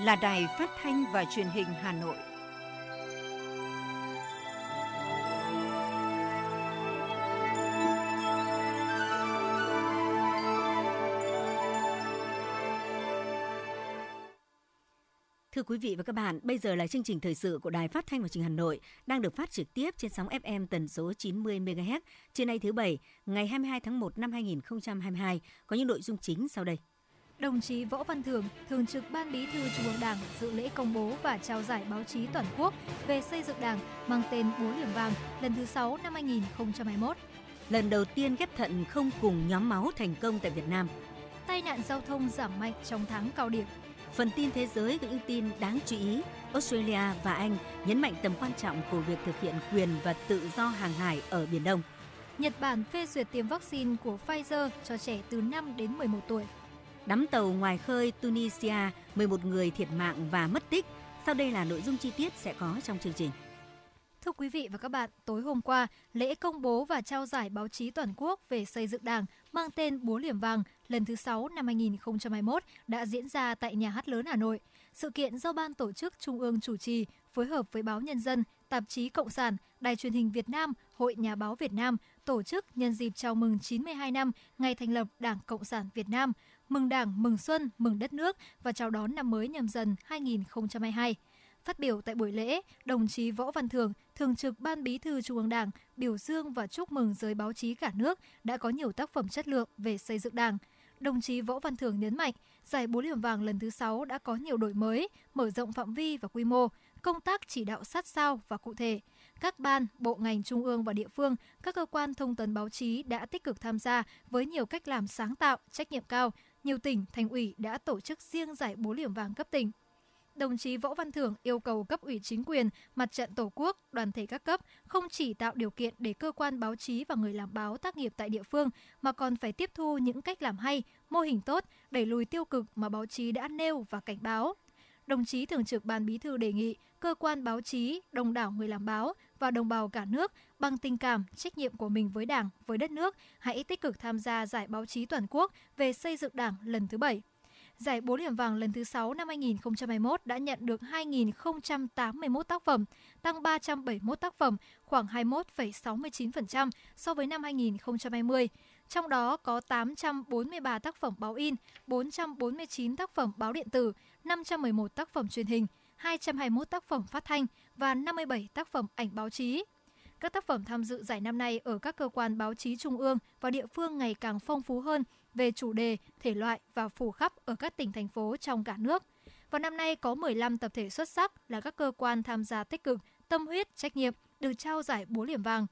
là Đài Phát thanh và Truyền hình Hà Nội. Thưa quý vị và các bạn, bây giờ là chương trình thời sự của Đài Phát thanh và Truyền hình Hà Nội đang được phát trực tiếp trên sóng FM tần số 90 MHz trên nay thứ Bảy, ngày 22 tháng 1 năm 2022, có những nội dung chính sau đây. Đồng chí Võ Văn Thưởng, Thường trực Ban Bí thư Trung ương Đảng dự lễ công bố và trao giải báo chí toàn quốc về xây dựng Đảng mang tên Búa Liềm Vàng lần thứ 6 năm 2021. Lần đầu tiên ghép thận không cùng nhóm máu thành công tại Việt Nam. Tai nạn giao thông giảm mạnh trong tháng cao điểm. Phần tin thế giới có những tin đáng chú ý. Australia và Anh nhấn mạnh tầm quan trọng của việc thực hiện quyền và tự do hàng hải ở Biển Đông. Nhật Bản phê duyệt tiêm vaccine của Pfizer cho trẻ từ 5 đến 11 tuổi. Đắm tàu ngoài khơi Tunisia, 11 người thiệt mạng và mất tích. Sau đây là nội dung chi tiết sẽ có trong chương trình. Thưa quý vị và các bạn, tối hôm qua, lễ công bố và trao giải báo chí toàn quốc về xây dựng Đảng mang tên Búa Liềm Vàng lần thứ 6 năm 2021 đã diễn ra tại Nhà hát lớn Hà Nội. Sự kiện do Ban Tổ chức Trung ương chủ trì, phối hợp với Báo Nhân dân, Tạp chí Cộng sản, Đài Truyền hình Việt Nam, Hội Nhà báo Việt Nam tổ chức nhân dịp chào mừng 92 năm ngày thành lập Đảng Cộng sản Việt Nam, mừng Đảng, mừng xuân, mừng đất nước và chào đón năm mới Nhâm Dần 2022. Phát biểu tại buổi lễ, đồng chí Võ Văn Thưởng, Thường trực Ban Bí thư Trung ương Đảng, biểu dương và chúc mừng giới báo chí cả nước đã có nhiều tác phẩm chất lượng về xây dựng Đảng. Đồng chí Võ Văn Thưởng nhấn mạnh, giải Búa Liềm Vàng lần thứ 6 đã có nhiều đổi mới, mở rộng phạm vi và quy mô, công tác chỉ đạo sát sao và cụ thể. Các ban, bộ ngành trung ương và địa phương, các cơ quan thông tấn báo chí đã tích cực tham gia với nhiều cách làm sáng tạo, trách nhiệm cao. Nhiều tỉnh, thành ủy đã tổ chức riêng giải Búa Liềm Vàng cấp tỉnh. Đồng chí Võ Văn Thưởng yêu cầu cấp ủy chính quyền, mặt trận tổ quốc, đoàn thể các cấp không chỉ tạo điều kiện để cơ quan báo chí và người làm báo tác nghiệp tại địa phương mà còn phải tiếp thu những cách làm hay, mô hình tốt, đẩy lùi tiêu cực mà báo chí đã nêu và cảnh báo. Đồng chí Thường trực Ban Bí thư đề nghị cơ quan báo chí, đông đảo người làm báo và đồng bào cả nước bằng tình cảm, trách nhiệm của mình với Đảng, với đất nước hãy tích cực tham gia giải báo chí toàn quốc về xây dựng Đảng lần thứ 7. Giải Búa Liềm Vàng lần thứ 6 năm 2021 đã nhận được 2.081 tác phẩm, tăng 371 tác phẩm, khoảng 21,69% so với năm 2020. Trong đó có 843 tác phẩm báo in, 449 tác phẩm báo điện tử, 511 tác phẩm truyền hình, 221 tác phẩm phát thanh và 57 tác phẩm ảnh báo chí. Các tác phẩm tham dự giải năm nay ở các cơ quan báo chí trung ương và địa phương ngày càng phong phú hơn về chủ đề, thể loại và phủ khắp ở các tỉnh, thành phố trong cả nước. Và năm nay có 15 tập thể xuất sắc là các cơ quan tham gia tích cực, tâm huyết, trách nhiệm được trao giải Búa Liềm Vàng.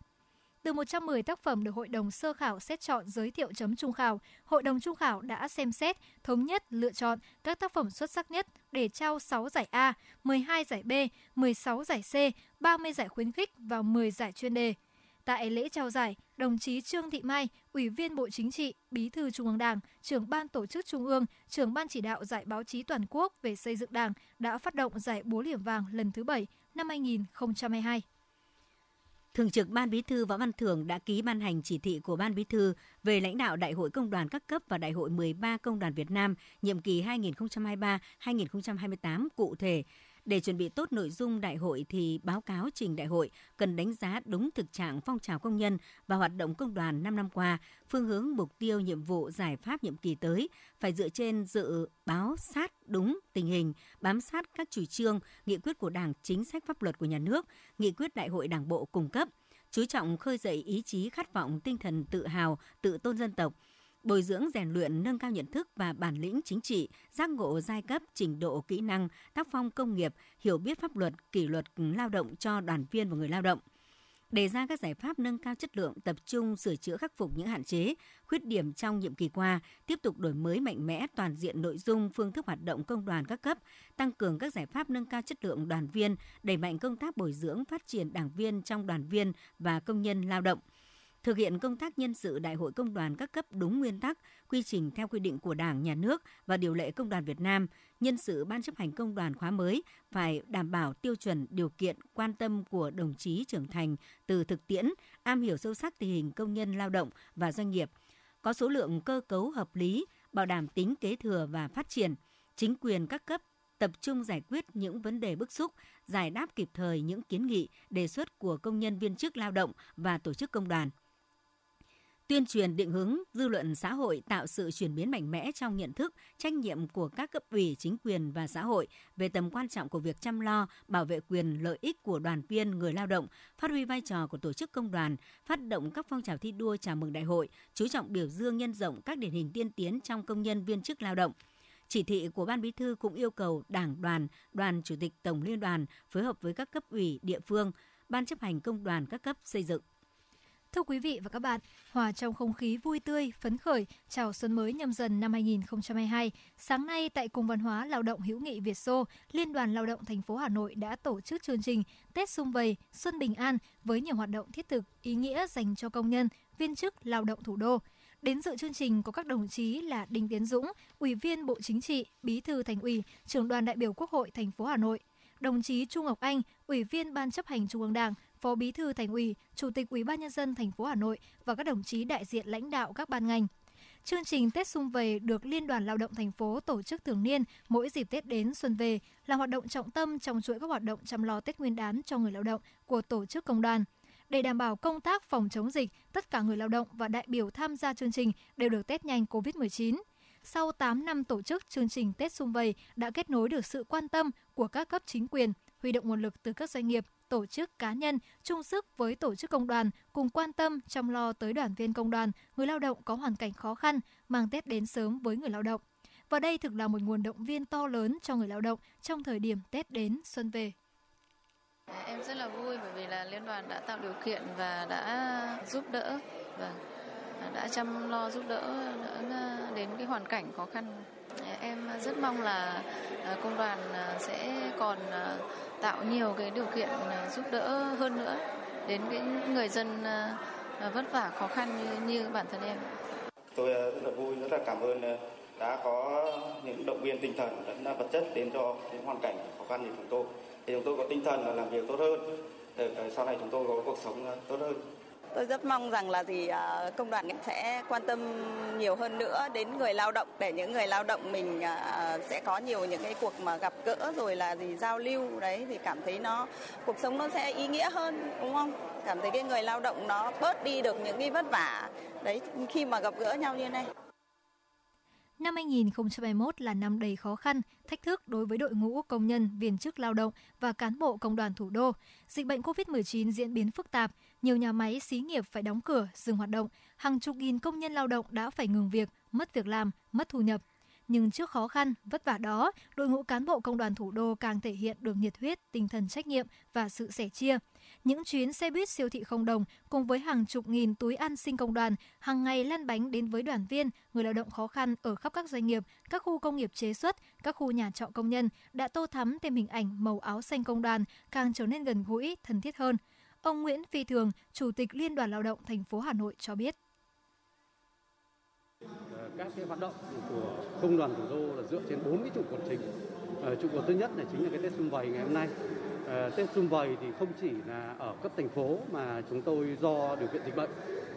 Từ 110 tác phẩm được Hội đồng Sơ khảo xét chọn giới thiệu chấm trung khảo, Hội đồng Trung khảo đã xem xét, thống nhất, lựa chọn các tác phẩm xuất sắc nhất để trao 6 giải A, 12 giải B, 16 giải C, 30 giải khuyến khích và 10 giải chuyên đề. Tại lễ trao giải, đồng chí Trương Thị Mai, Ủy viên Bộ Chính trị, Bí thư Trung ương Đảng, Trưởng Ban Tổ chức Trung ương, Trưởng Ban Chỉ đạo Giải báo chí toàn quốc về xây dựng Đảng đã phát động giải Búa Liềm Vàng lần thứ 7 năm 2022. Thường trực Ban Bí thư Võ Văn Thưởng đã ký ban hành chỉ thị của Ban Bí thư về lãnh đạo Đại hội Công đoàn các cấp và Đại hội 13 Công đoàn Việt Nam nhiệm kỳ 2023-2028 cụ thể. Để chuẩn bị tốt nội dung đại hội thì báo cáo trình đại hội cần đánh giá đúng thực trạng phong trào công nhân và hoạt động công đoàn 5 năm qua, phương hướng, mục tiêu, nhiệm vụ, giải pháp nhiệm kỳ tới, phải dựa trên dự báo sát đúng tình hình, bám sát các chủ trương, nghị quyết của Đảng, chính sách pháp luật của nhà nước, nghị quyết đại hội Đảng bộ cung cấp, chú trọng khơi dậy ý chí, khát vọng, tinh thần tự hào, tự tôn dân tộc, bồi dưỡng rèn luyện nâng cao nhận thức và bản lĩnh chính trị, giác ngộ giai cấp, trình độ kỹ năng, tác phong công nghiệp, hiểu biết pháp luật, kỷ luật lao động cho đoàn viên và người lao động. Đề ra các giải pháp nâng cao chất lượng, tập trung sửa chữa khắc phục những hạn chế, khuyết điểm trong nhiệm kỳ qua, tiếp tục đổi mới mạnh mẽ toàn diện nội dung, phương thức hoạt động công đoàn các cấp, tăng cường các giải pháp nâng cao chất lượng đoàn viên, đẩy mạnh công tác bồi dưỡng phát triển đảng viên trong đoàn viên và công nhân lao động. Thực hiện công tác nhân sự Đại hội Công đoàn các cấp đúng nguyên tắc, quy trình theo quy định của Đảng, Nhà nước và điều lệ Công đoàn Việt Nam, nhân sự Ban chấp hành Công đoàn khóa mới phải đảm bảo tiêu chuẩn, điều kiện, quan tâm của đồng chí trưởng thành từ thực tiễn, am hiểu sâu sắc tình hình công nhân lao động và doanh nghiệp, có số lượng cơ cấu hợp lý, bảo đảm tính kế thừa và phát triển. Chính quyền các cấp tập trung giải quyết những vấn đề bức xúc, giải đáp kịp thời những kiến nghị, đề xuất của công nhân viên chức lao động và tổ chức công đoàn. Tuyên truyền định hướng dư luận xã hội tạo sự chuyển biến mạnh mẽ trong nhận thức, trách nhiệm của các cấp ủy, chính quyền và xã hội về tầm quan trọng của việc chăm lo, bảo vệ quyền lợi ích của đoàn viên, người lao động, phát huy vai trò của tổ chức công đoàn, phát động các phong trào thi đua chào mừng đại hội, chú trọng biểu dương nhân rộng các điển hình tiên tiến trong công nhân viên chức lao động. Chỉ thị của Ban Bí thư cũng yêu cầu Đảng đoàn, Đoàn Chủ tịch Tổng Liên đoàn phối hợp với các cấp ủy địa phương, Ban chấp hành công đoàn các cấp xây dựng. Thưa quý vị và các bạn, hòa trong không khí vui tươi, phấn khởi, chào xuân mới Nhâm Dần năm 2022, sáng nay tại Cung văn hóa Lao động hữu nghị Việt Xô, Liên đoàn Lao động thành phố Hà Nội đã tổ chức chương trình Tết Sum Vầy, Xuân Bình An với nhiều hoạt động thiết thực, ý nghĩa dành cho công nhân, viên chức, lao động thủ đô. Đến dự chương trình có các đồng chí là Đinh Tiến Dũng, Ủy viên Bộ Chính trị, Bí thư Thành ủy, Trưởng đoàn đại biểu Quốc hội thành phố Hà Nội, đồng chí Chu Ngọc Anh, Ủy viên Ban chấp hành Trung ương Đảng, Phó Bí thư Thành ủy, Chủ tịch Ủy ban nhân dân thành phố Hà Nội và các đồng chí đại diện lãnh đạo các ban ngành. Chương trình Tết Sum Vầy được Liên đoàn Lao động thành phố tổ chức thường niên mỗi dịp Tết đến xuân về, là hoạt động trọng tâm trong chuỗi các hoạt động chăm lo Tết Nguyên đán cho người lao động của tổ chức công đoàn. Để đảm bảo công tác phòng chống dịch, tất cả người lao động và đại biểu tham gia chương trình đều được test nhanh COVID-19. Sau 8 năm tổ chức, chương trình Tết Sum Vầy đã kết nối được sự quan tâm của các cấp chính quyền, huy động nguồn lực từ các doanh nghiệp, tổ chức cá nhân, chung sức với tổ chức công đoàn, cùng quan tâm chăm lo tới đoàn viên công đoàn, người lao động có hoàn cảnh khó khăn, mang Tết đến sớm với người lao động. Và đây thực là một nguồn động viên to lớn cho người lao động trong thời điểm Tết đến, xuân về. Em rất là vui bởi vì là Liên đoàn đã tạo điều kiện và đã giúp đỡ và đã chăm lo giúp đỡ đến cái hoàn cảnh khó khăn. Em rất mong là công đoàn sẽ còn tạo nhiều cái điều kiện giúp đỡ hơn nữa đến những người dân vất vả khó khăn như bản thân em. Tôi rất là vui, rất là cảm ơn đã có những động viên tinh thần lẫn vật chất đến cho những hoàn cảnh khó khăn như chúng tôi. Thì chúng tôi có tinh thần là làm việc tốt hơn, để sau này chúng tôi có cuộc sống tốt hơn. Tôi rất mong rằng là công đoàn sẽ quan tâm nhiều hơn nữa đến người lao động, để những người lao động mình sẽ có nhiều những cái cuộc mà gặp gỡ rồi là giao lưu đấy, thì cảm thấy cuộc sống nó sẽ ý nghĩa hơn, đúng không? Cảm thấy cái người lao động nó bớt đi được những cái vất vả đấy khi mà gặp gỡ nhau như này. Năm 2021 là năm đầy khó khăn, thách thức đối với đội ngũ công nhân, viên chức lao động và cán bộ công đoàn thủ đô. Dịch bệnh COVID-19 diễn biến phức tạp, nhiều nhà máy, xí nghiệp phải đóng cửa, dừng hoạt động. Hàng chục nghìn công nhân lao động đã phải ngừng việc làm, mất thu nhập. Nhưng trước khó khăn, vất vả đó, đội ngũ cán bộ công đoàn thủ đô càng thể hiện được nhiệt huyết, tinh thần trách nhiệm và sự sẻ chia. Những chuyến xe buýt siêu thị không đồng cùng với hàng chục nghìn túi ăn xin công đoàn hàng ngày lăn bánh đến với đoàn viên, người lao động khó khăn ở khắp các doanh nghiệp, các khu công nghiệp chế xuất, các khu nhà trọ công nhân đã tô thắm thêm hình ảnh màu áo xanh công đoàn càng trở nên gần gũi, thân thiết hơn. Ông Nguyễn Phi Thường, Chủ tịch Liên đoàn Lao động thành phố Hà Nội cho biết. Các cái hoạt động của công đoàn thủ đô là dựa trên 4 cái trụ cột chính. Trụ cột thứ nhất này chính là cái Tết Sum Vầy ngày hôm nay. Tết Sum Vầy thì không chỉ là ở cấp thành phố mà chúng tôi do điều kiện dịch bệnh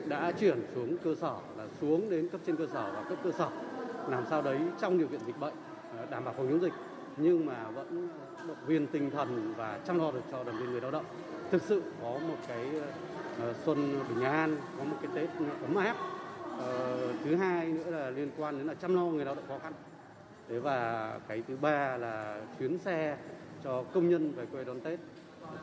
đã chuyển xuống cơ sở, là xuống đến cấp trên cơ sở và cấp cơ sở, làm sao đấy trong điều kiện dịch bệnh đảm bảo phòng chống dịch nhưng mà vẫn động viên tinh thần và chăm lo được cho đoàn viên người lao động thực sự có một cái xuân bình an, có một cái Tết ấm áp. Thứ hai nữa là liên quan đến là chăm lo người lao động khó khăn. Thế và cái thứ ba là chuyến xe cho công nhân về quê đón Tết.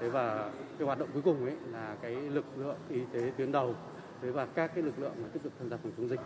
Thế và cái hoạt động cuối cùng ấy là cái lực lượng y tế tuyến đầu. Thế và các cái lực lượng mà tích cực tham gia phòng chống dịch.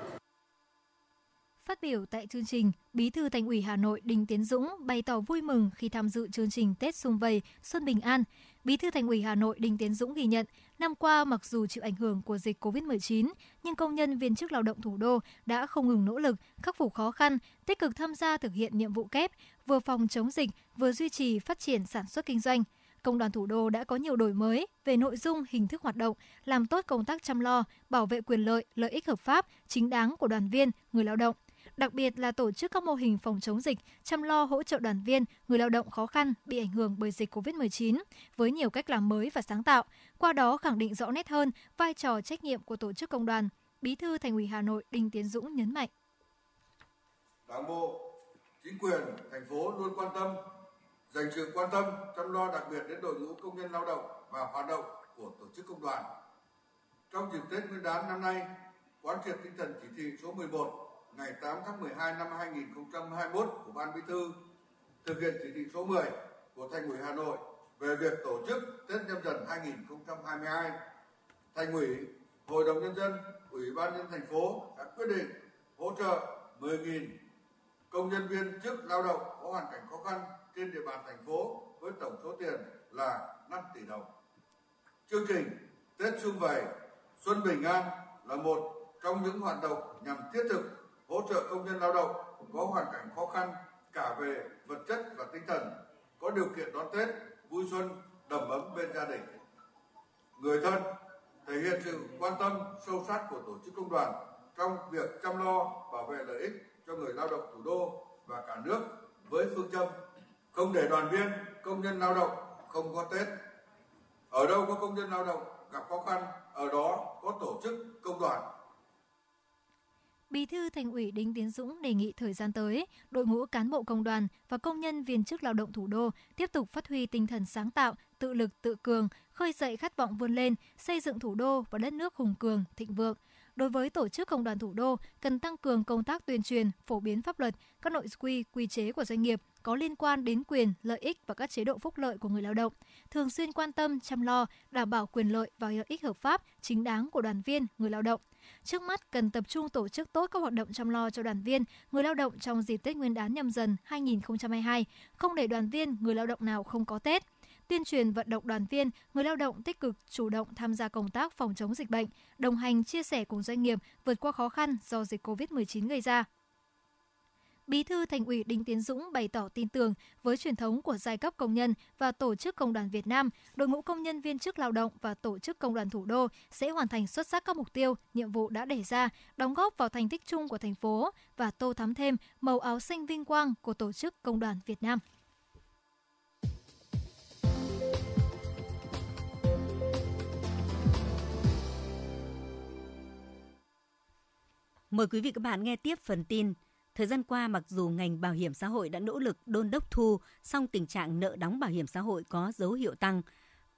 Phát biểu tại chương trình, Bí thư Thành ủy Hà Nội Đinh Tiến Dũng bày tỏ vui mừng khi tham dự chương trình Tết Sum Vầy, Xuân Bình An. Bí thư Thành ủy Hà Nội Đinh Tiến Dũng ghi nhận, năm qua mặc dù chịu ảnh hưởng của dịch COVID-19, nhưng công nhân viên chức lao động thủ đô đã không ngừng nỗ lực, khắc phục khó khăn, tích cực tham gia thực hiện nhiệm vụ kép, vừa phòng chống dịch, vừa duy trì phát triển sản xuất kinh doanh. Công đoàn thủ đô đã có nhiều đổi mới về nội dung, hình thức hoạt động, làm tốt công tác chăm lo, bảo vệ quyền lợi, lợi ích hợp pháp, chính đáng của đoàn viên, người lao động. Đặc biệt là tổ chức các mô hình phòng chống dịch, chăm lo hỗ trợ đoàn viên, người lao động khó khăn bị ảnh hưởng bởi dịch COVID-19 với nhiều cách làm mới và sáng tạo, qua đó khẳng định rõ nét hơn vai trò trách nhiệm của tổ chức công đoàn. Bí thư Thành ủy Hà Nội Đinh Tiến Dũng nhấn mạnh. Đảng bộ, chính quyền thành phố luôn quan tâm, dành sự quan tâm chăm lo đặc biệt đến đội ngũ công nhân lao động và hoạt động của tổ chức công đoàn. Trong dịp Tết Nguyên đán năm nay, quán triệt tinh thần chỉ thị số 11 ngày 8 tháng 12 năm 2021 của Ban Bí thư, thực hiện chỉ thị số 10 của Thành ủy Hà Nội về việc tổ chức Tết Nhâm Dần 2022, Thành ủy, Hội đồng Nhân dân, Ủy ban nhân thành phố đã quyết định hỗ trợ 10.000 công nhân viên chức lao động có hoàn cảnh khó khăn trên địa bàn thành phố với tổng số tiền là 5 tỷ đồng. Chương trình Tết Xuân Vầy, Xuân Bình An là một trong những hoạt động nhằm thiết thực hỗ trợ công nhân lao động có hoàn cảnh khó khăn cả về vật chất và tinh thần, có điều kiện đón Tết vui xuân đầm ấm bên gia đình, người thân, thể hiện sự quan tâm sâu sát của tổ chức công đoàn trong việc chăm lo bảo vệ lợi ích cho người lao động thủ đô và cả nước với phương châm không để đoàn viên, công nhân lao động không có Tết. Ở đâu có công nhân lao động gặp khó khăn, ở đó có tổ chức công đoàn. Bí thư Thành ủy Đinh Tiến Dũng đề nghị thời gian tới, đội ngũ cán bộ công đoàn và công nhân viên chức lao động thủ đô tiếp tục phát huy tinh thần sáng tạo, tự lực tự cường, khơi dậy khát vọng vươn lên, xây dựng thủ đô và đất nước hùng cường, thịnh vượng. Đối với tổ chức công đoàn thủ đô, cần tăng cường công tác tuyên truyền, phổ biến pháp luật, các nội quy chế của doanh nghiệp có liên quan đến quyền, lợi ích và các chế độ phúc lợi của người lao động, thường xuyên quan tâm, chăm lo, đảm bảo quyền lợi và lợi ích hợp pháp, chính đáng của đoàn viên, người lao động. Trước mắt cần tập trung tổ chức tốt các hoạt động chăm lo cho đoàn viên, người lao động trong dịp Tết Nguyên đán Nhâm Dần 2022, không để đoàn viên, người lao động nào không có Tết. Tuyên truyền vận động đoàn viên, người lao động tích cực chủ động tham gia công tác phòng chống dịch bệnh, đồng hành chia sẻ cùng doanh nghiệp vượt qua khó khăn do dịch COVID-19 gây ra. Bí thư Thành ủy Đinh Tiến Dũng bày tỏ tin tưởng với truyền thống của giai cấp công nhân và tổ chức công đoàn Việt Nam, đội ngũ công nhân viên chức lao động và tổ chức công đoàn thủ đô sẽ hoàn thành xuất sắc các mục tiêu, nhiệm vụ đã đề ra, đóng góp vào thành tích chung của thành phố và tô thắm thêm màu áo xanh vinh quang của tổ chức công đoàn Việt Nam. Mời quý vị và các bạn nghe tiếp phần tin. Thời gian qua, mặc dù ngành bảo hiểm xã hội đã nỗ lực đôn đốc thu, song tình trạng nợ đóng bảo hiểm xã hội có dấu hiệu tăng.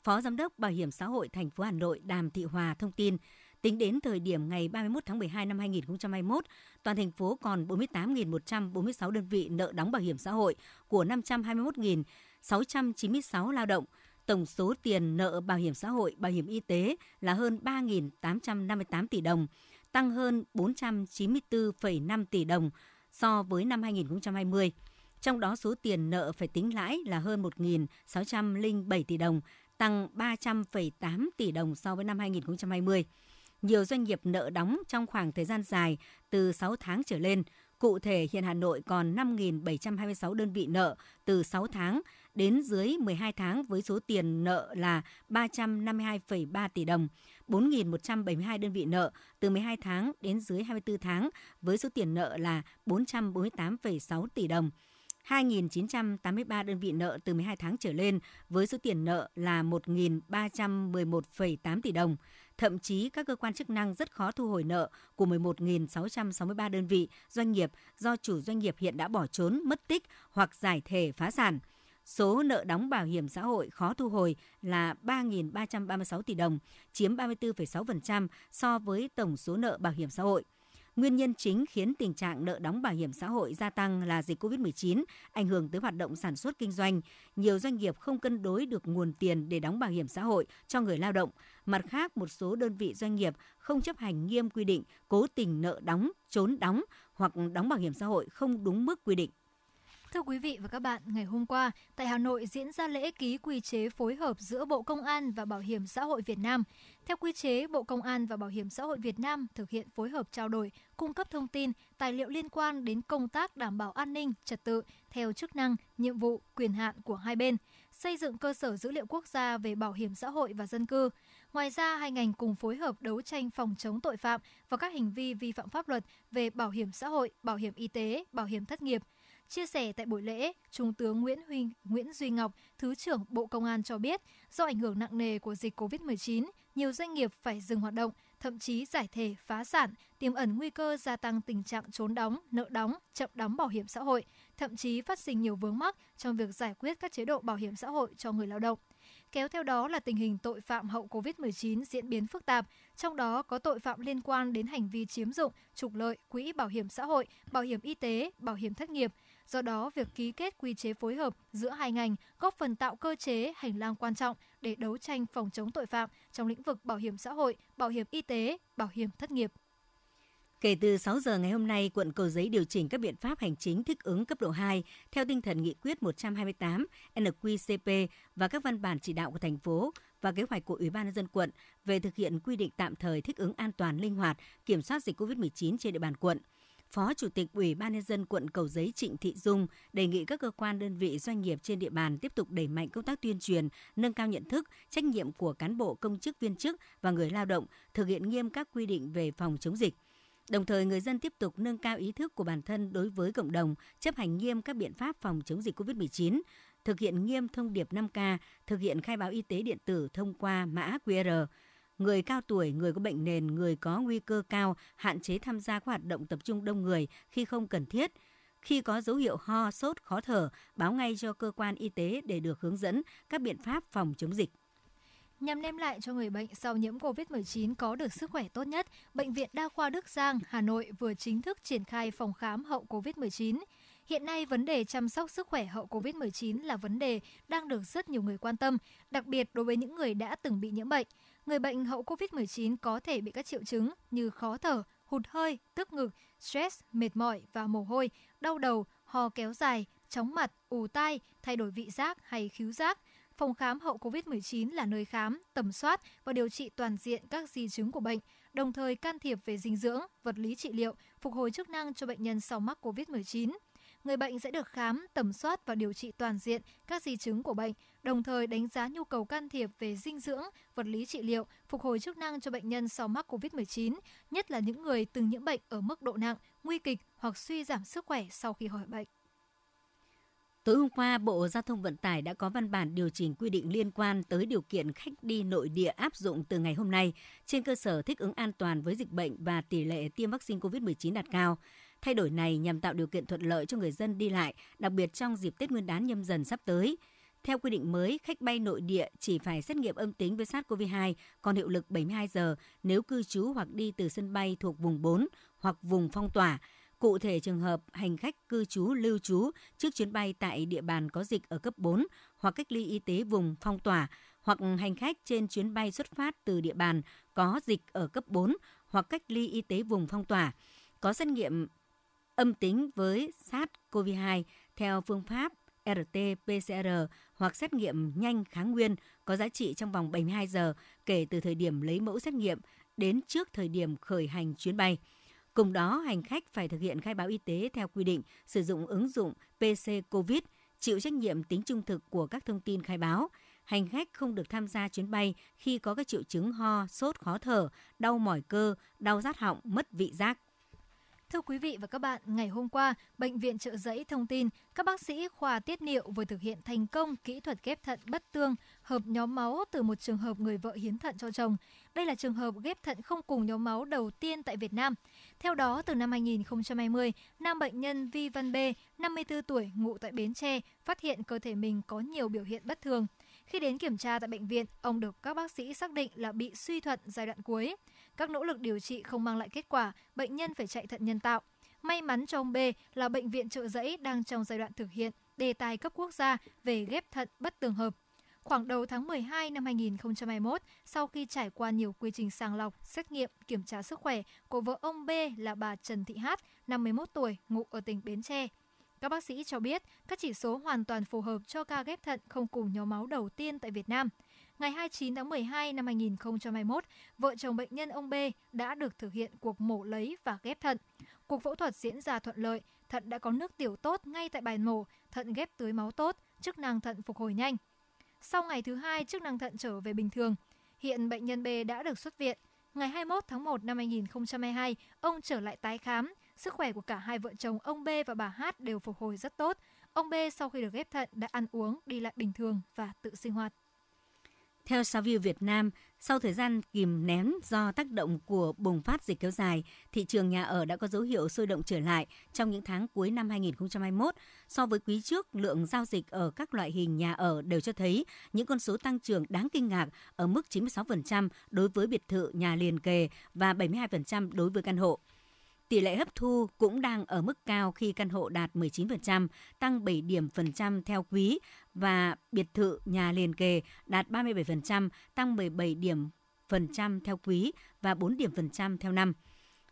Phó Giám đốc Bảo hiểm xã hội thành phố Hà Nội Đàm Thị Hòa thông tin, tính đến thời điểm ngày 31 tháng 12 năm 2021, toàn thành phố còn 48.146 đơn vị nợ đóng bảo hiểm xã hội của 521.696 lao động. Tổng số tiền nợ bảo hiểm xã hội, bảo hiểm y tế là hơn 3.858 tỷ đồng, tăng hơn 494,5 tỷ đồng so với năm 2020. Trong đó số tiền nợ phải tính lãi là hơn 1.607 tỷ đồng, tăng 300,8 tỷ đồng so với năm 2020. Nhiều doanh nghiệp nợ đóng trong khoảng thời gian dài từ 6 tháng trở lên. Cụ thể, hiện Hà Nội còn 5.726 đơn vị nợ từ 6 tháng đến dưới 12 tháng với số tiền nợ là 352,3 tỷ đồng, 4.172 đơn vị nợ từ 12 tháng đến dưới 24 tháng với số tiền nợ là 448,6 tỷ đồng, 2.983 đơn vị nợ từ 12 tháng trở lên với số tiền nợ là 1.311,8 tỷ đồng. Thậm chí, các cơ quan chức năng rất khó thu hồi nợ của 11.663 đơn vị doanh nghiệp do chủ doanh nghiệp hiện đã bỏ trốn, mất tích hoặc giải thể phá sản. Số nợ đóng bảo hiểm xã hội khó thu hồi là 3.336 tỷ đồng, chiếm 34,6% so với tổng số nợ bảo hiểm xã hội. Nguyên nhân chính khiến tình trạng nợ đóng bảo hiểm xã hội gia tăng là dịch COVID-19 ảnh hưởng tới hoạt động sản xuất kinh doanh. Nhiều doanh nghiệp không cân đối được nguồn tiền để đóng bảo hiểm xã hội cho người lao động. Mặt khác, một số đơn vị doanh nghiệp không chấp hành nghiêm quy định, cố tình nợ đóng, trốn đóng hoặc đóng bảo hiểm xã hội không đúng mức quy định. Thưa quý vị và các bạn, ngày hôm qua, tại Hà Nội diễn ra lễ ký quy chế phối hợp giữa Bộ Công an và Bảo hiểm xã hội Việt Nam. Theo quy chế, Bộ Công an và Bảo hiểm xã hội Việt Nam thực hiện phối hợp trao đổi, cung cấp thông tin, tài liệu liên quan đến công tác đảm bảo an ninh, trật tự theo chức năng, nhiệm vụ, quyền hạn của hai bên, xây dựng cơ sở dữ liệu quốc gia về bảo hiểm xã hội và dân cư. Ngoài ra, hai ngành cùng phối hợp đấu tranh phòng chống tội phạm và các hành vi vi phạm pháp luật về bảo hiểm xã hội, bảo hiểm y tế, bảo hiểm thất nghiệp. Chia sẻ tại buổi lễ, Trung tướng Nguyễn Duy Ngọc, Thứ trưởng Bộ Công an cho biết, do ảnh hưởng nặng nề của dịch COVID-19, nhiều doanh nghiệp phải dừng hoạt động, thậm chí giải thể, phá sản, tiềm ẩn nguy cơ gia tăng tình trạng trốn đóng, nợ đóng, chậm đóng bảo hiểm xã hội, thậm chí phát sinh nhiều vướng mắc trong việc giải quyết các chế độ bảo hiểm xã hội cho người lao động. Kéo theo đó là tình hình tội phạm hậu COVID-19 diễn biến phức tạp, trong đó có tội phạm liên quan đến hành vi chiếm dụng, trục lợi, quỹ bảo hiểm xã hội, bảo hiểm y tế, bảo hiểm thất nghiệp. Do đó, việc ký kết quy chế phối hợp giữa hai ngành góp phần tạo cơ chế, hành lang quan trọng để đấu tranh phòng chống tội phạm trong lĩnh vực bảo hiểm xã hội, bảo hiểm y tế, bảo hiểm thất nghiệp. Kể từ 6 giờ ngày hôm nay, quận Cầu Giấy điều chỉnh các biện pháp hành chính thích ứng cấp độ 2 theo tinh thần nghị quyết 128 NQCP và các văn bản chỉ đạo của thành phố và kế hoạch của Ủy ban nhân dân quận về thực hiện quy định tạm thời thích ứng an toàn, linh hoạt, kiểm soát dịch COVID-19 trên địa bàn quận. Phó Chủ tịch Ủy ban nhân dân quận Cầu Giấy Trịnh Thị Dung đề nghị các cơ quan, đơn vị, doanh nghiệp trên địa bàn tiếp tục đẩy mạnh công tác tuyên truyền, nâng cao nhận thức, trách nhiệm của cán bộ, công chức, viên chức và người lao động, thực hiện nghiêm các quy định về phòng chống dịch. Đồng thời, người dân tiếp tục nâng cao ý thức của bản thân đối với cộng đồng, chấp hành nghiêm các biện pháp phòng chống dịch COVID-19, thực hiện nghiêm thông điệp 5K, thực hiện khai báo y tế điện tử thông qua mã QR. Người cao tuổi, người có bệnh nền, người có nguy cơ cao, hạn chế tham gia các hoạt động tập trung đông người khi không cần thiết. Khi có dấu hiệu ho, sốt, khó thở, báo ngay cho cơ quan y tế để được hướng dẫn các biện pháp phòng chống dịch. Nhằm đem lại cho người bệnh sau nhiễm COVID-19 có được sức khỏe tốt nhất, Bệnh viện Đa khoa Đức Giang, Hà Nội vừa chính thức triển khai phòng khám hậu COVID-19. Hiện nay, vấn đề chăm sóc sức khỏe hậu COVID-19 là vấn đề đang được rất nhiều người quan tâm, đặc biệt đối với những người đã từng bị nhiễm bệnh. Người bệnh hậu COVID-19 có thể bị các triệu chứng như khó thở, hụt hơi, tức ngực, stress, mệt mỏi và mồ hôi, đau đầu, ho kéo dài, chóng mặt, ù tai, thay đổi vị giác hay khứu giác. Phòng khám hậu COVID-19 là nơi khám, tầm soát và điều trị toàn diện các di chứng của bệnh, đồng thời can thiệp về dinh dưỡng, vật lý trị liệu, phục hồi chức năng cho bệnh nhân sau mắc COVID-19. Người bệnh sẽ được khám, tầm soát và điều trị toàn diện các di chứng của bệnh, đồng thời đánh giá nhu cầu can thiệp về dinh dưỡng, vật lý trị liệu, phục hồi chức năng cho bệnh nhân sau mắc COVID-19, nhất là những người từng nhiễm bệnh ở mức độ nặng, nguy kịch hoặc suy giảm sức khỏe sau khi khỏi bệnh. Tối hôm qua, Bộ Giao thông Vận tải đã có văn bản điều chỉnh quy định liên quan tới điều kiện khách đi nội địa áp dụng từ ngày hôm nay trên cơ sở thích ứng an toàn với dịch bệnh và tỷ lệ tiêm vaccine COVID-19 đạt cao. Thay đổi này nhằm tạo điều kiện thuận lợi cho người dân đi lại, đặc biệt trong dịp Tết Nguyên đán Nhâm Dần sắp tới. Theo quy định mới, khách bay nội địa chỉ phải xét nghiệm âm tính với SARS-CoV-2, còn hiệu lực 72 giờ nếu cư trú hoặc đi từ sân bay thuộc vùng 4 hoặc vùng phong tỏa. Cụ thể, trường hợp hành khách cư trú, lưu trú trước chuyến bay tại địa bàn có dịch ở cấp 4 hoặc cách ly y tế vùng phong tỏa, hoặc hành khách trên chuyến bay xuất phát từ địa bàn có dịch ở cấp 4 hoặc cách ly y tế vùng phong tỏa, có xét nghiệm âm tính với SARS-CoV-2 theo phương pháp RT-PCR hoặc xét nghiệm nhanh kháng nguyên có giá trị trong vòng 72 giờ kể từ thời điểm lấy mẫu xét nghiệm đến trước thời điểm khởi hành chuyến bay. Cùng đó, hành khách phải thực hiện khai báo y tế theo quy định, sử dụng ứng dụng PC Covid, chịu trách nhiệm tính trung thực của các thông tin khai báo. Hành khách không được tham gia chuyến bay khi có các triệu chứng ho, sốt, khó thở, đau mỏi cơ, đau rát họng, mất vị giác. Thưa quý vị và các bạn, ngày hôm qua, Bệnh viện Chợ Giấy thông tin các bác sĩ khoa tiết niệu vừa thực hiện thành công kỹ thuật ghép thận bất tương, hợp nhóm máu từ một trường hợp người vợ hiến thận cho chồng. Đây là trường hợp ghép thận không cùng nhóm máu đầu tiên tại Việt Nam. Theo đó, từ năm 2020, nam bệnh nhân Vi Văn B, 54 tuổi, ngụ tại Bến Tre, phát hiện cơ thể mình có nhiều biểu hiện bất thường. Khi đến kiểm tra tại bệnh viện, ông được các bác sĩ xác định là bị suy thận giai đoạn cuối. Các nỗ lực điều trị không mang lại kết quả, bệnh nhân phải chạy thận nhân tạo. May mắn cho ông B là Bệnh viện Chợ Giấy đang trong giai đoạn thực hiện đề tài cấp quốc gia về ghép thận bất tương hợp. Khoảng đầu tháng 12 năm 2021, sau khi trải qua nhiều quy trình sàng lọc, xét nghiệm, kiểm tra sức khỏe của vợ ông B là bà Trần Thị Hát, 51 tuổi, ngụ ở tỉnh Bến Tre. Các bác sĩ cho biết các chỉ số hoàn toàn phù hợp cho ca ghép thận không cùng nhóm máu đầu tiên tại Việt Nam. Ngày 29 tháng 12 năm 2021, vợ chồng bệnh nhân ông B đã được thực hiện cuộc mổ lấy và ghép thận. Cuộc phẫu thuật diễn ra thuận lợi, thận đã có nước tiểu tốt ngay tại bàn mổ, thận ghép tưới máu tốt, chức năng thận phục hồi nhanh. Sau ngày thứ 2, chức năng thận trở về bình thường. Hiện bệnh nhân B đã được xuất viện. Ngày 21 tháng 1 năm 2022, ông trở lại tái khám. Sức khỏe của cả hai vợ chồng ông B và bà H đều phục hồi rất tốt. Ông B sau khi được ghép thận đã ăn uống, đi lại bình thường và tự sinh hoạt. Theo Savills Việt Nam, sau thời gian kìm nén do tác động của bùng phát dịch kéo dài, thị trường nhà ở đã có dấu hiệu sôi động trở lại trong những tháng cuối năm 2021. So với quý trước, lượng giao dịch ở các loại hình nhà ở đều cho thấy những con số tăng trưởng đáng kinh ngạc ở mức 96% đối với biệt thự nhà liền kề và 72% đối với căn hộ. Tỷ lệ hấp thu cũng đang ở mức cao khi căn hộ đạt 19%, tăng 7 điểm phần trăm theo quý và biệt thự nhà liền kề đạt 37%, tăng 17 điểm phần trăm theo quý và 4 điểm phần trăm theo năm.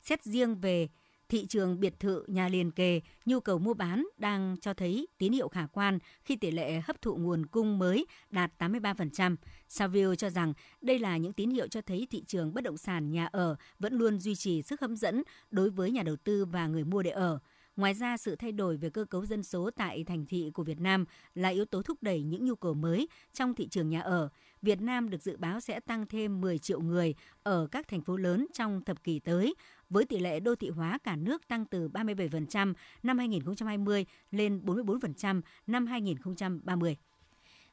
Xét riêng về thị trường biệt thự nhà liền kề, nhu cầu mua bán đang cho thấy tín hiệu khả quan khi tỷ lệ hấp thụ nguồn cung mới đạt 83%. Savills cho rằng đây là những tín hiệu cho thấy thị trường bất động sản nhà ở vẫn luôn duy trì sức hấp dẫn đối với nhà đầu tư và người mua để ở. Ngoài ra, sự thay đổi về cơ cấu dân số tại thành thị của Việt Nam là yếu tố thúc đẩy những nhu cầu mới trong thị trường nhà ở. Việt Nam được dự báo sẽ tăng thêm 10 triệu người ở các thành phố lớn trong thập kỷ tới, với tỷ lệ đô thị hóa cả nước tăng từ 37% năm 2020 lên 44% năm 2030.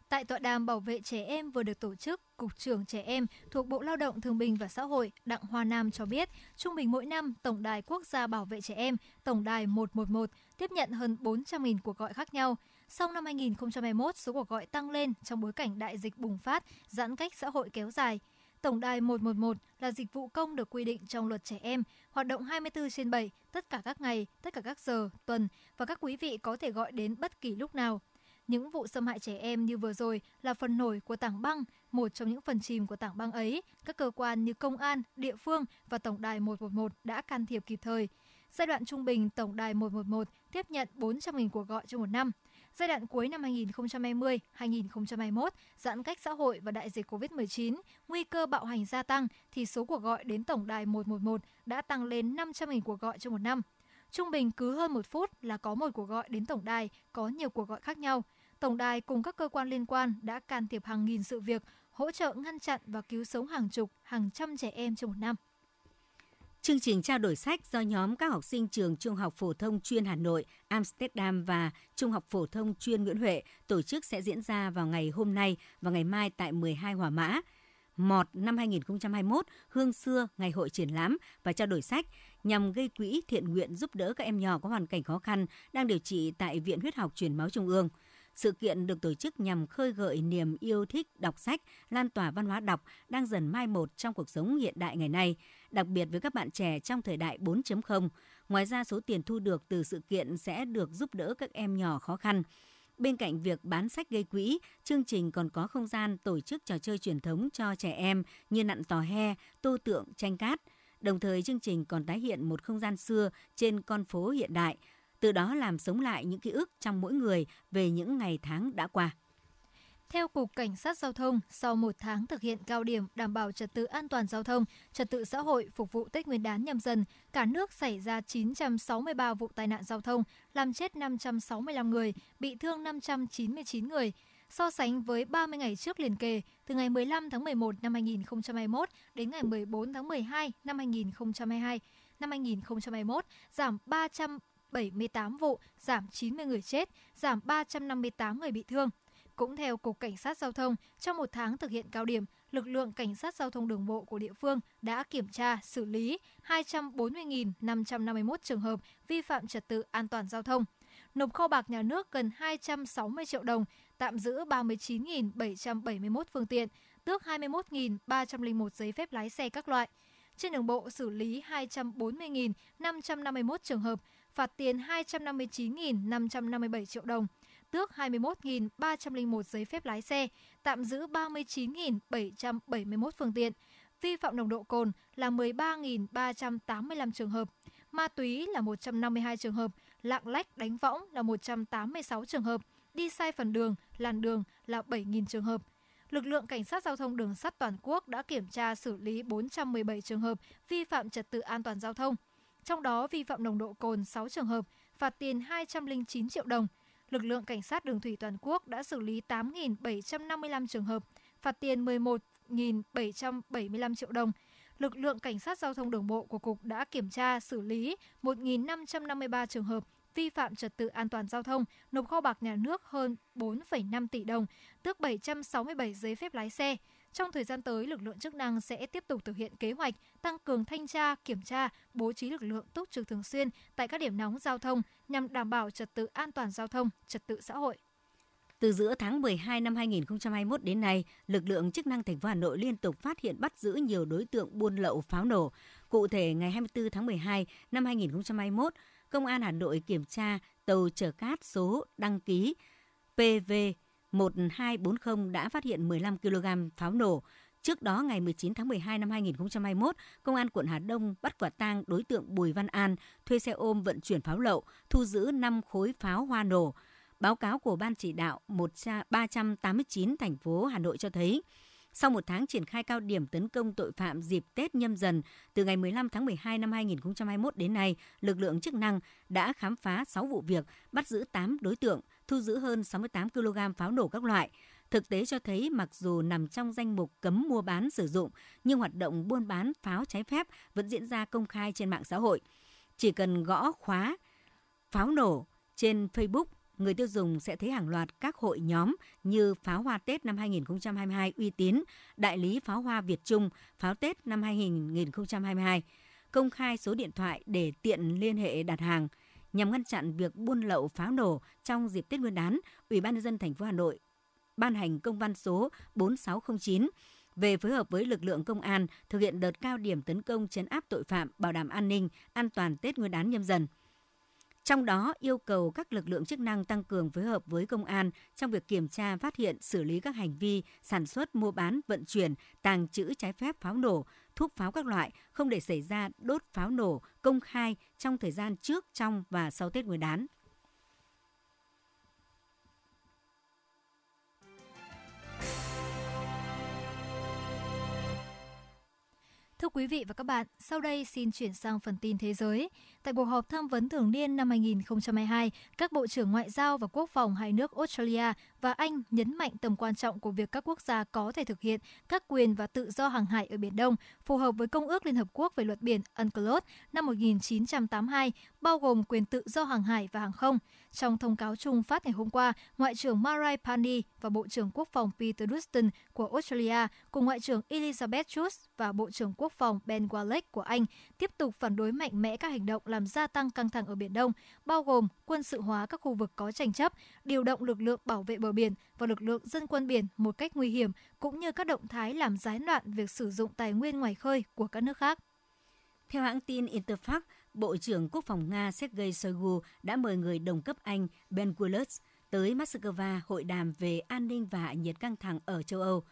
Tại tọa đàm bảo vệ trẻ em vừa được tổ chức, Cục trưởng Trẻ Em thuộc Bộ Lao động Thương binh và Xã hội Đặng Hoa Nam cho biết, trung bình mỗi năm, Tổng đài Quốc gia Bảo vệ Trẻ Em, Tổng đài 111 tiếp nhận hơn 400.000 cuộc gọi khác nhau. Sau năm 2021, số cuộc gọi tăng lên trong bối cảnh đại dịch bùng phát, giãn cách xã hội kéo dài. Tổng đài 111 là dịch vụ công được quy định trong luật trẻ em, hoạt động 24/7, tất cả các ngày, tất cả các giờ, tuần và các quý vị có thể gọi đến bất kỳ lúc nào. Những vụ xâm hại trẻ em như vừa rồi là phần nổi của tảng băng. Một trong những phần chìm của tảng băng ấy, các cơ quan như công an, địa phương và Tổng đài 111 đã can thiệp kịp thời. Giai đoạn trung bình, Tổng đài 111 tiếp nhận 400.000 cuộc gọi trong một năm. Giai đoạn cuối năm 2020-2021, giãn cách xã hội và đại dịch COVID-19, nguy cơ bạo hành gia tăng thì số cuộc gọi đến Tổng đài 111 đã tăng lên 500.000 cuộc gọi trong một năm. Trung bình cứ hơn 1 phút là có một cuộc gọi đến Tổng đài, có nhiều cuộc gọi khác nhau. Tổng đài cùng các cơ quan liên quan đã can thiệp hàng nghìn sự việc, hỗ trợ ngăn chặn và cứu sống hàng chục, hàng trăm trẻ em trong một năm. Chương trình trao đổi sách do nhóm các học sinh trường Trung học phổ thông chuyên Hà Nội, Amsterdam và Trung học phổ thông chuyên Nguyễn Huệ tổ chức sẽ diễn ra vào ngày hôm nay và ngày mai tại 12 Hòa Mã. Mọt năm 2021, Hương xưa, ngày hội triển lãm và trao đổi sách nhằm gây quỹ thiện nguyện giúp đỡ các em nhỏ có hoàn cảnh khó khăn đang điều trị tại Viện Huyết học Truyền máu Trung ương. Sự kiện được tổ chức nhằm khơi gợi niềm yêu thích đọc sách, lan tỏa văn hóa đọc đang dần mai một trong cuộc sống hiện đại ngày nay, đặc biệt với các bạn trẻ trong thời đại 4.0. Ngoài ra, số tiền thu được từ sự kiện sẽ được giúp đỡ các em nhỏ khó khăn. Bên cạnh việc bán sách gây quỹ, chương trình còn có không gian tổ chức trò chơi truyền thống cho trẻ em như nặn tò he, tô tượng, tranh cát. Đồng thời, chương trình còn tái hiện một không gian xưa trên con phố hiện đại, từ đó làm sống lại những ký ức trong mỗi người về những ngày tháng đã qua. Theo Cục Cảnh sát Giao thông, sau một tháng thực hiện cao điểm đảm bảo trật tự an toàn giao thông, trật tự xã hội phục vụ Tết Nguyên đán nhâm dần, cả nước xảy ra 963 vụ tai nạn giao thông, làm chết 565 người, bị thương 599 người. So sánh với 30 ngày trước liền kề, từ ngày 15 tháng 11 năm 2021 đến ngày 14 tháng 12 năm 2022, năm 2021 giảm 378 vụ, giảm 90 người chết, giảm 358 người bị thương. Cũng theo Cục Cảnh sát Giao thông, trong một tháng thực hiện cao điểm, lực lượng Cảnh sát Giao thông đường bộ của địa phương đã kiểm tra, xử lý 240.551 trường hợp vi phạm trật tự an toàn giao thông, nộp kho bạc nhà nước gần 260 triệu đồng, tạm giữ 39.771 phương tiện, tước 21.301 giấy phép lái xe các loại. Trên đường bộ xử lý 240.551 trường hợp, phạt tiền 259.557 triệu đồng, tước 21.301 giấy phép lái xe, tạm giữ 39.771 phương tiện. Vi phạm nồng độ cồn là 13.385 trường hợp, ma túy là 152 trường hợp, lạng lách đánh võng là 186 trường hợp, đi sai phần đường, làn đường là 7.000 trường hợp. Lực lượng Cảnh sát Giao thông đường sắt toàn quốc đã kiểm tra xử lý 417 trường hợp vi phạm trật tự an toàn giao thông. Trong đó, vi phạm nồng độ cồn 6 trường hợp, phạt tiền 209 triệu đồng. Lực lượng Cảnh sát đường thủy toàn quốc đã xử lý 8.755 trường hợp, phạt tiền 11.775 triệu đồng. lực lượng cảnh sát giao thông đường bộ của cục đã kiểm tra, xử lý 1.553 trường hợp vi phạm trật tự an toàn giao thông, nộp kho bạc nhà nước hơn 4,5 tỷ đồng, tước 767 giấy phép lái xe. Trong thời gian tới, lực lượng chức năng sẽ tiếp tục thực hiện kế hoạch tăng cường thanh tra, kiểm tra, bố trí lực lượng túc trực thường xuyên tại các điểm nóng giao thông nhằm đảm bảo trật tự an toàn giao thông, trật tự xã hội. Từ giữa tháng 12 năm 2021 đến nay, lực lượng chức năng thành phố Hà Nội liên tục phát hiện bắt giữ nhiều đối tượng buôn lậu pháo nổ. Cụ thể, ngày 24 tháng 12 năm 2021, Công an Hà Nội kiểm tra tàu chở cát số đăng ký PV 1240 đã phát hiện 15 kg pháo nổ. Trước đó, ngày 19 tháng 12 năm 2021, Công an quận Hà Đông bắt quả tang đối tượng Bùi Văn An thuê xe ôm vận chuyển pháo lậu, thu giữ 5 khối pháo hoa nổ. Báo cáo của Ban chỉ đạo 389 thành phố Hà Nội cho thấy, sau một tháng triển khai cao điểm tấn công tội phạm dịp Tết Nhâm Dần, từ ngày 15 tháng 12 năm 2021 đến nay, lực lượng chức năng đã khám phá 6 vụ việc, bắt giữ 8 đối tượng, thu giữ hơn 68 kg pháo nổ các loại. Thực tế cho thấy mặc dù nằm trong danh mục cấm mua bán sử dụng, nhưng hoạt động buôn bán pháo trái phép vẫn diễn ra công khai trên mạng xã hội. Chỉ cần gõ khóa pháo nổ trên Facebook, người tiêu dùng sẽ thấy hàng loạt các hội nhóm như Pháo Hoa Tết năm 2022 uy tín, Đại lý Pháo Hoa Việt Trung, Pháo Tết năm 2022, công khai số điện thoại để tiện liên hệ đặt hàng. Nhằm ngăn chặn việc buôn lậu pháo nổ trong dịp Tết Nguyên đán, Ủy ban nhân dân thành phố Hà Nội ban hành công văn số 4609 về phối hợp với lực lượng công an thực hiện đợt cao điểm tấn công trấn áp tội phạm, bảo đảm an ninh, an toàn Tết Nguyên đán Nhâm Dần. Trong đó, yêu cầu các lực lượng chức năng tăng cường phối hợp với công an trong việc kiểm tra, phát hiện, xử lý các hành vi sản xuất, mua bán, vận chuyển, tàng trữ trái phép pháo nổ, thuốc pháo các loại, không để xảy ra đốt pháo nổ công khai trong thời gian trước, trong và sau Tết Nguyên đán. Thưa quý vị và các bạn, sau đây xin chuyển sang phần tin thế giới. Tại cuộc họp tham vấn thường niên năm 2022, các bộ trưởng ngoại giao và quốc phòng hai nước Australia và Anh nhấn mạnh tầm quan trọng của việc các quốc gia có thể thực hiện các quyền và tự do hàng hải ở Biển Đông phù hợp với Công ước Liên Hợp Quốc về luật biển UNCLOS năm 1982, bao gồm quyền tự do hàng hải và hàng không. Trong thông cáo chung phát ngày hôm qua, Ngoại trưởng Mary Payne và Bộ trưởng Quốc phòng Peter Dutton của Australia cùng Ngoại trưởng Elizabeth Truss và Bộ trưởng Quốc phòng Ben Wallace của Anh tiếp tục phản đối mạnh mẽ các hành động làm gia tăng căng thẳng ở Biển Đông, bao gồm quân sự hóa các khu vực có tranh chấp, điều động lực lượng bảo vệ bờ biển và lực lượng dân quân biển một cách nguy hiểm, cũng như các động thái làm gián đoạn việc sử dụng tài nguyên ngoài khơi của các nước khác. Theo hãng tin Interfax, Bộ trưởng Quốc phòng Nga Sergei Shoigu đã mời người đồng cấp Anh Ben Wallace tới Moscow hội đàm về an ninh và hạ nhiệt căng thẳng ở châu Âu.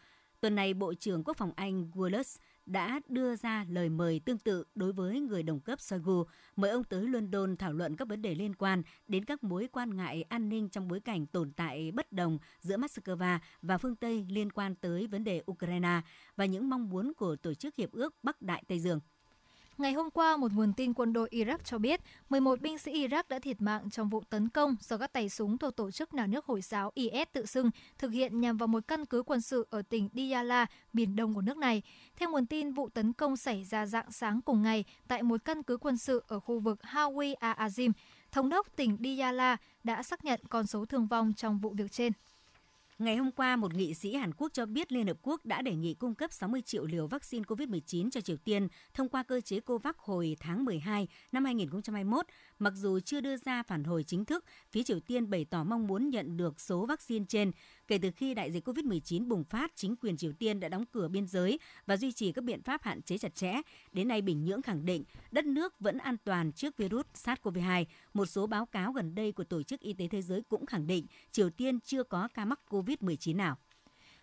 Tuần này, Bộ trưởng Quốc phòng Anh Wallace đã đưa ra lời mời tương tự đối với người đồng cấp Shoigu, mời ông tới London thảo luận các vấn đề liên quan đến các mối quan ngại an ninh trong bối cảnh tồn tại bất đồng giữa Moscow và phương Tây liên quan tới vấn đề Ukraine và những mong muốn của Tổ chức Hiệp ước Bắc Đại Tây Dương. Ngày hôm qua, một nguồn tin quân đội Iraq cho biết 11 binh sĩ Iraq đã thiệt mạng trong vụ tấn công do các tay súng thuộc tổ chức nhà nước Hồi giáo IS tự xưng thực hiện nhằm vào một căn cứ quân sự ở tỉnh Diyala, miền đông của nước này. Theo nguồn tin, vụ tấn công xảy ra rạng sáng cùng ngày tại một căn cứ quân sự ở khu vực Hawi al-Azim. Thống đốc tỉnh Diyala đã xác nhận con số thương vong trong vụ việc trên. Ngày hôm qua, một nghị sĩ Hàn Quốc cho biết Liên Hợp Quốc đã đề nghị cung cấp 60 triệu liều vaccine COVID-19 cho Triều Tiên thông qua cơ chế Covax hồi tháng 12 năm 2021. Mặc dù chưa đưa ra phản hồi chính thức, phía Triều Tiên bày tỏ mong muốn nhận được số vaccine trên. Kể từ khi đại dịch COVID-19 bùng phát, chính quyền Triều Tiên đã đóng cửa biên giới và duy trì các biện pháp hạn chế chặt chẽ. Đến nay, Bình Nhưỡng khẳng định đất nước vẫn an toàn trước virus SARS-CoV-2. Một số báo cáo gần đây của Tổ chức Y tế Thế giới cũng khẳng định Triều Tiên chưa có ca mắc COVID-19 nào.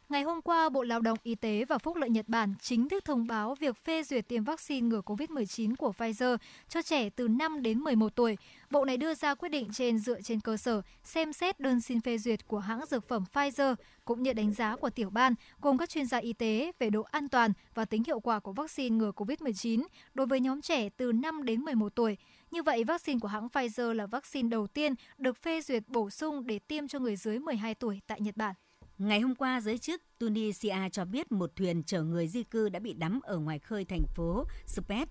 Ngày hôm qua, Bộ Lao động, Y tế và Phúc lợi Nhật Bản chính thức thông báo việc phê duyệt tiêm vaccine ngừa COVID-19 của Pfizer cho trẻ từ 5 đến 11 tuổi. Bộ này đưa ra quyết định dựa trên cơ sở xem xét đơn xin phê duyệt của hãng dược phẩm Pfizer, cũng như đánh giá của tiểu ban gồm các chuyên gia y tế về độ an toàn và tính hiệu quả của vaccine ngừa COVID-19 đối với nhóm trẻ từ 5 đến 11 tuổi. Như vậy, vaccine của hãng Pfizer là vaccine đầu tiên được phê duyệt bổ sung để tiêm cho người dưới 12 tuổi tại Nhật Bản. Ngày hôm qua, giới chức Tunisia cho biết một thuyền chở người di cư đã bị đắm ở ngoài khơi thành phố Sfax,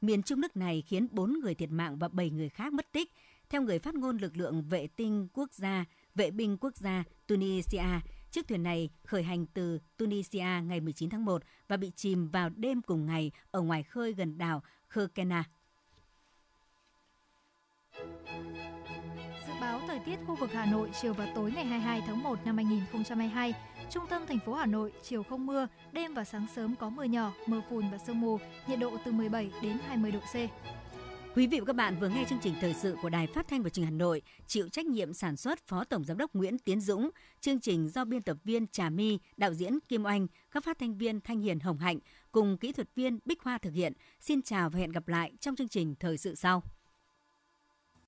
miền trung nước này, khiến 4 người thiệt mạng và 7 người khác mất tích. Theo người phát ngôn lực lượng vệ binh quốc gia Tunisia, chiếc thuyền này khởi hành từ Tunisia ngày 19 tháng 1 và bị chìm vào đêm cùng ngày ở ngoài khơi gần đảo Kerkennah. Dự báo thời tiết khu vực Hà Nội chiều và tối ngày 22 tháng 1 năm 2022, trung tâm thành phố Hà Nội chiều không mưa, đêm và sáng sớm có mưa nhỏ, mưa phùn và sương mù, nhiệt độ từ 17 đến 20 độ C. Quý vị và các bạn vừa nghe chương trình thời sự của Đài Phát thanh và Truyền hình Hà Nội, chịu trách nhiệm sản xuất Phó Tổng Giám đốc Nguyễn Tiến Dũng, chương trình do biên tập viên Trà My, đạo diễn Kim Oanh, các phát thanh viên Thanh Hiền, Hồng Hạnh cùng kỹ thuật viên Bích Hoa thực hiện. Xin chào và hẹn gặp lại trong chương trình thời sự sau.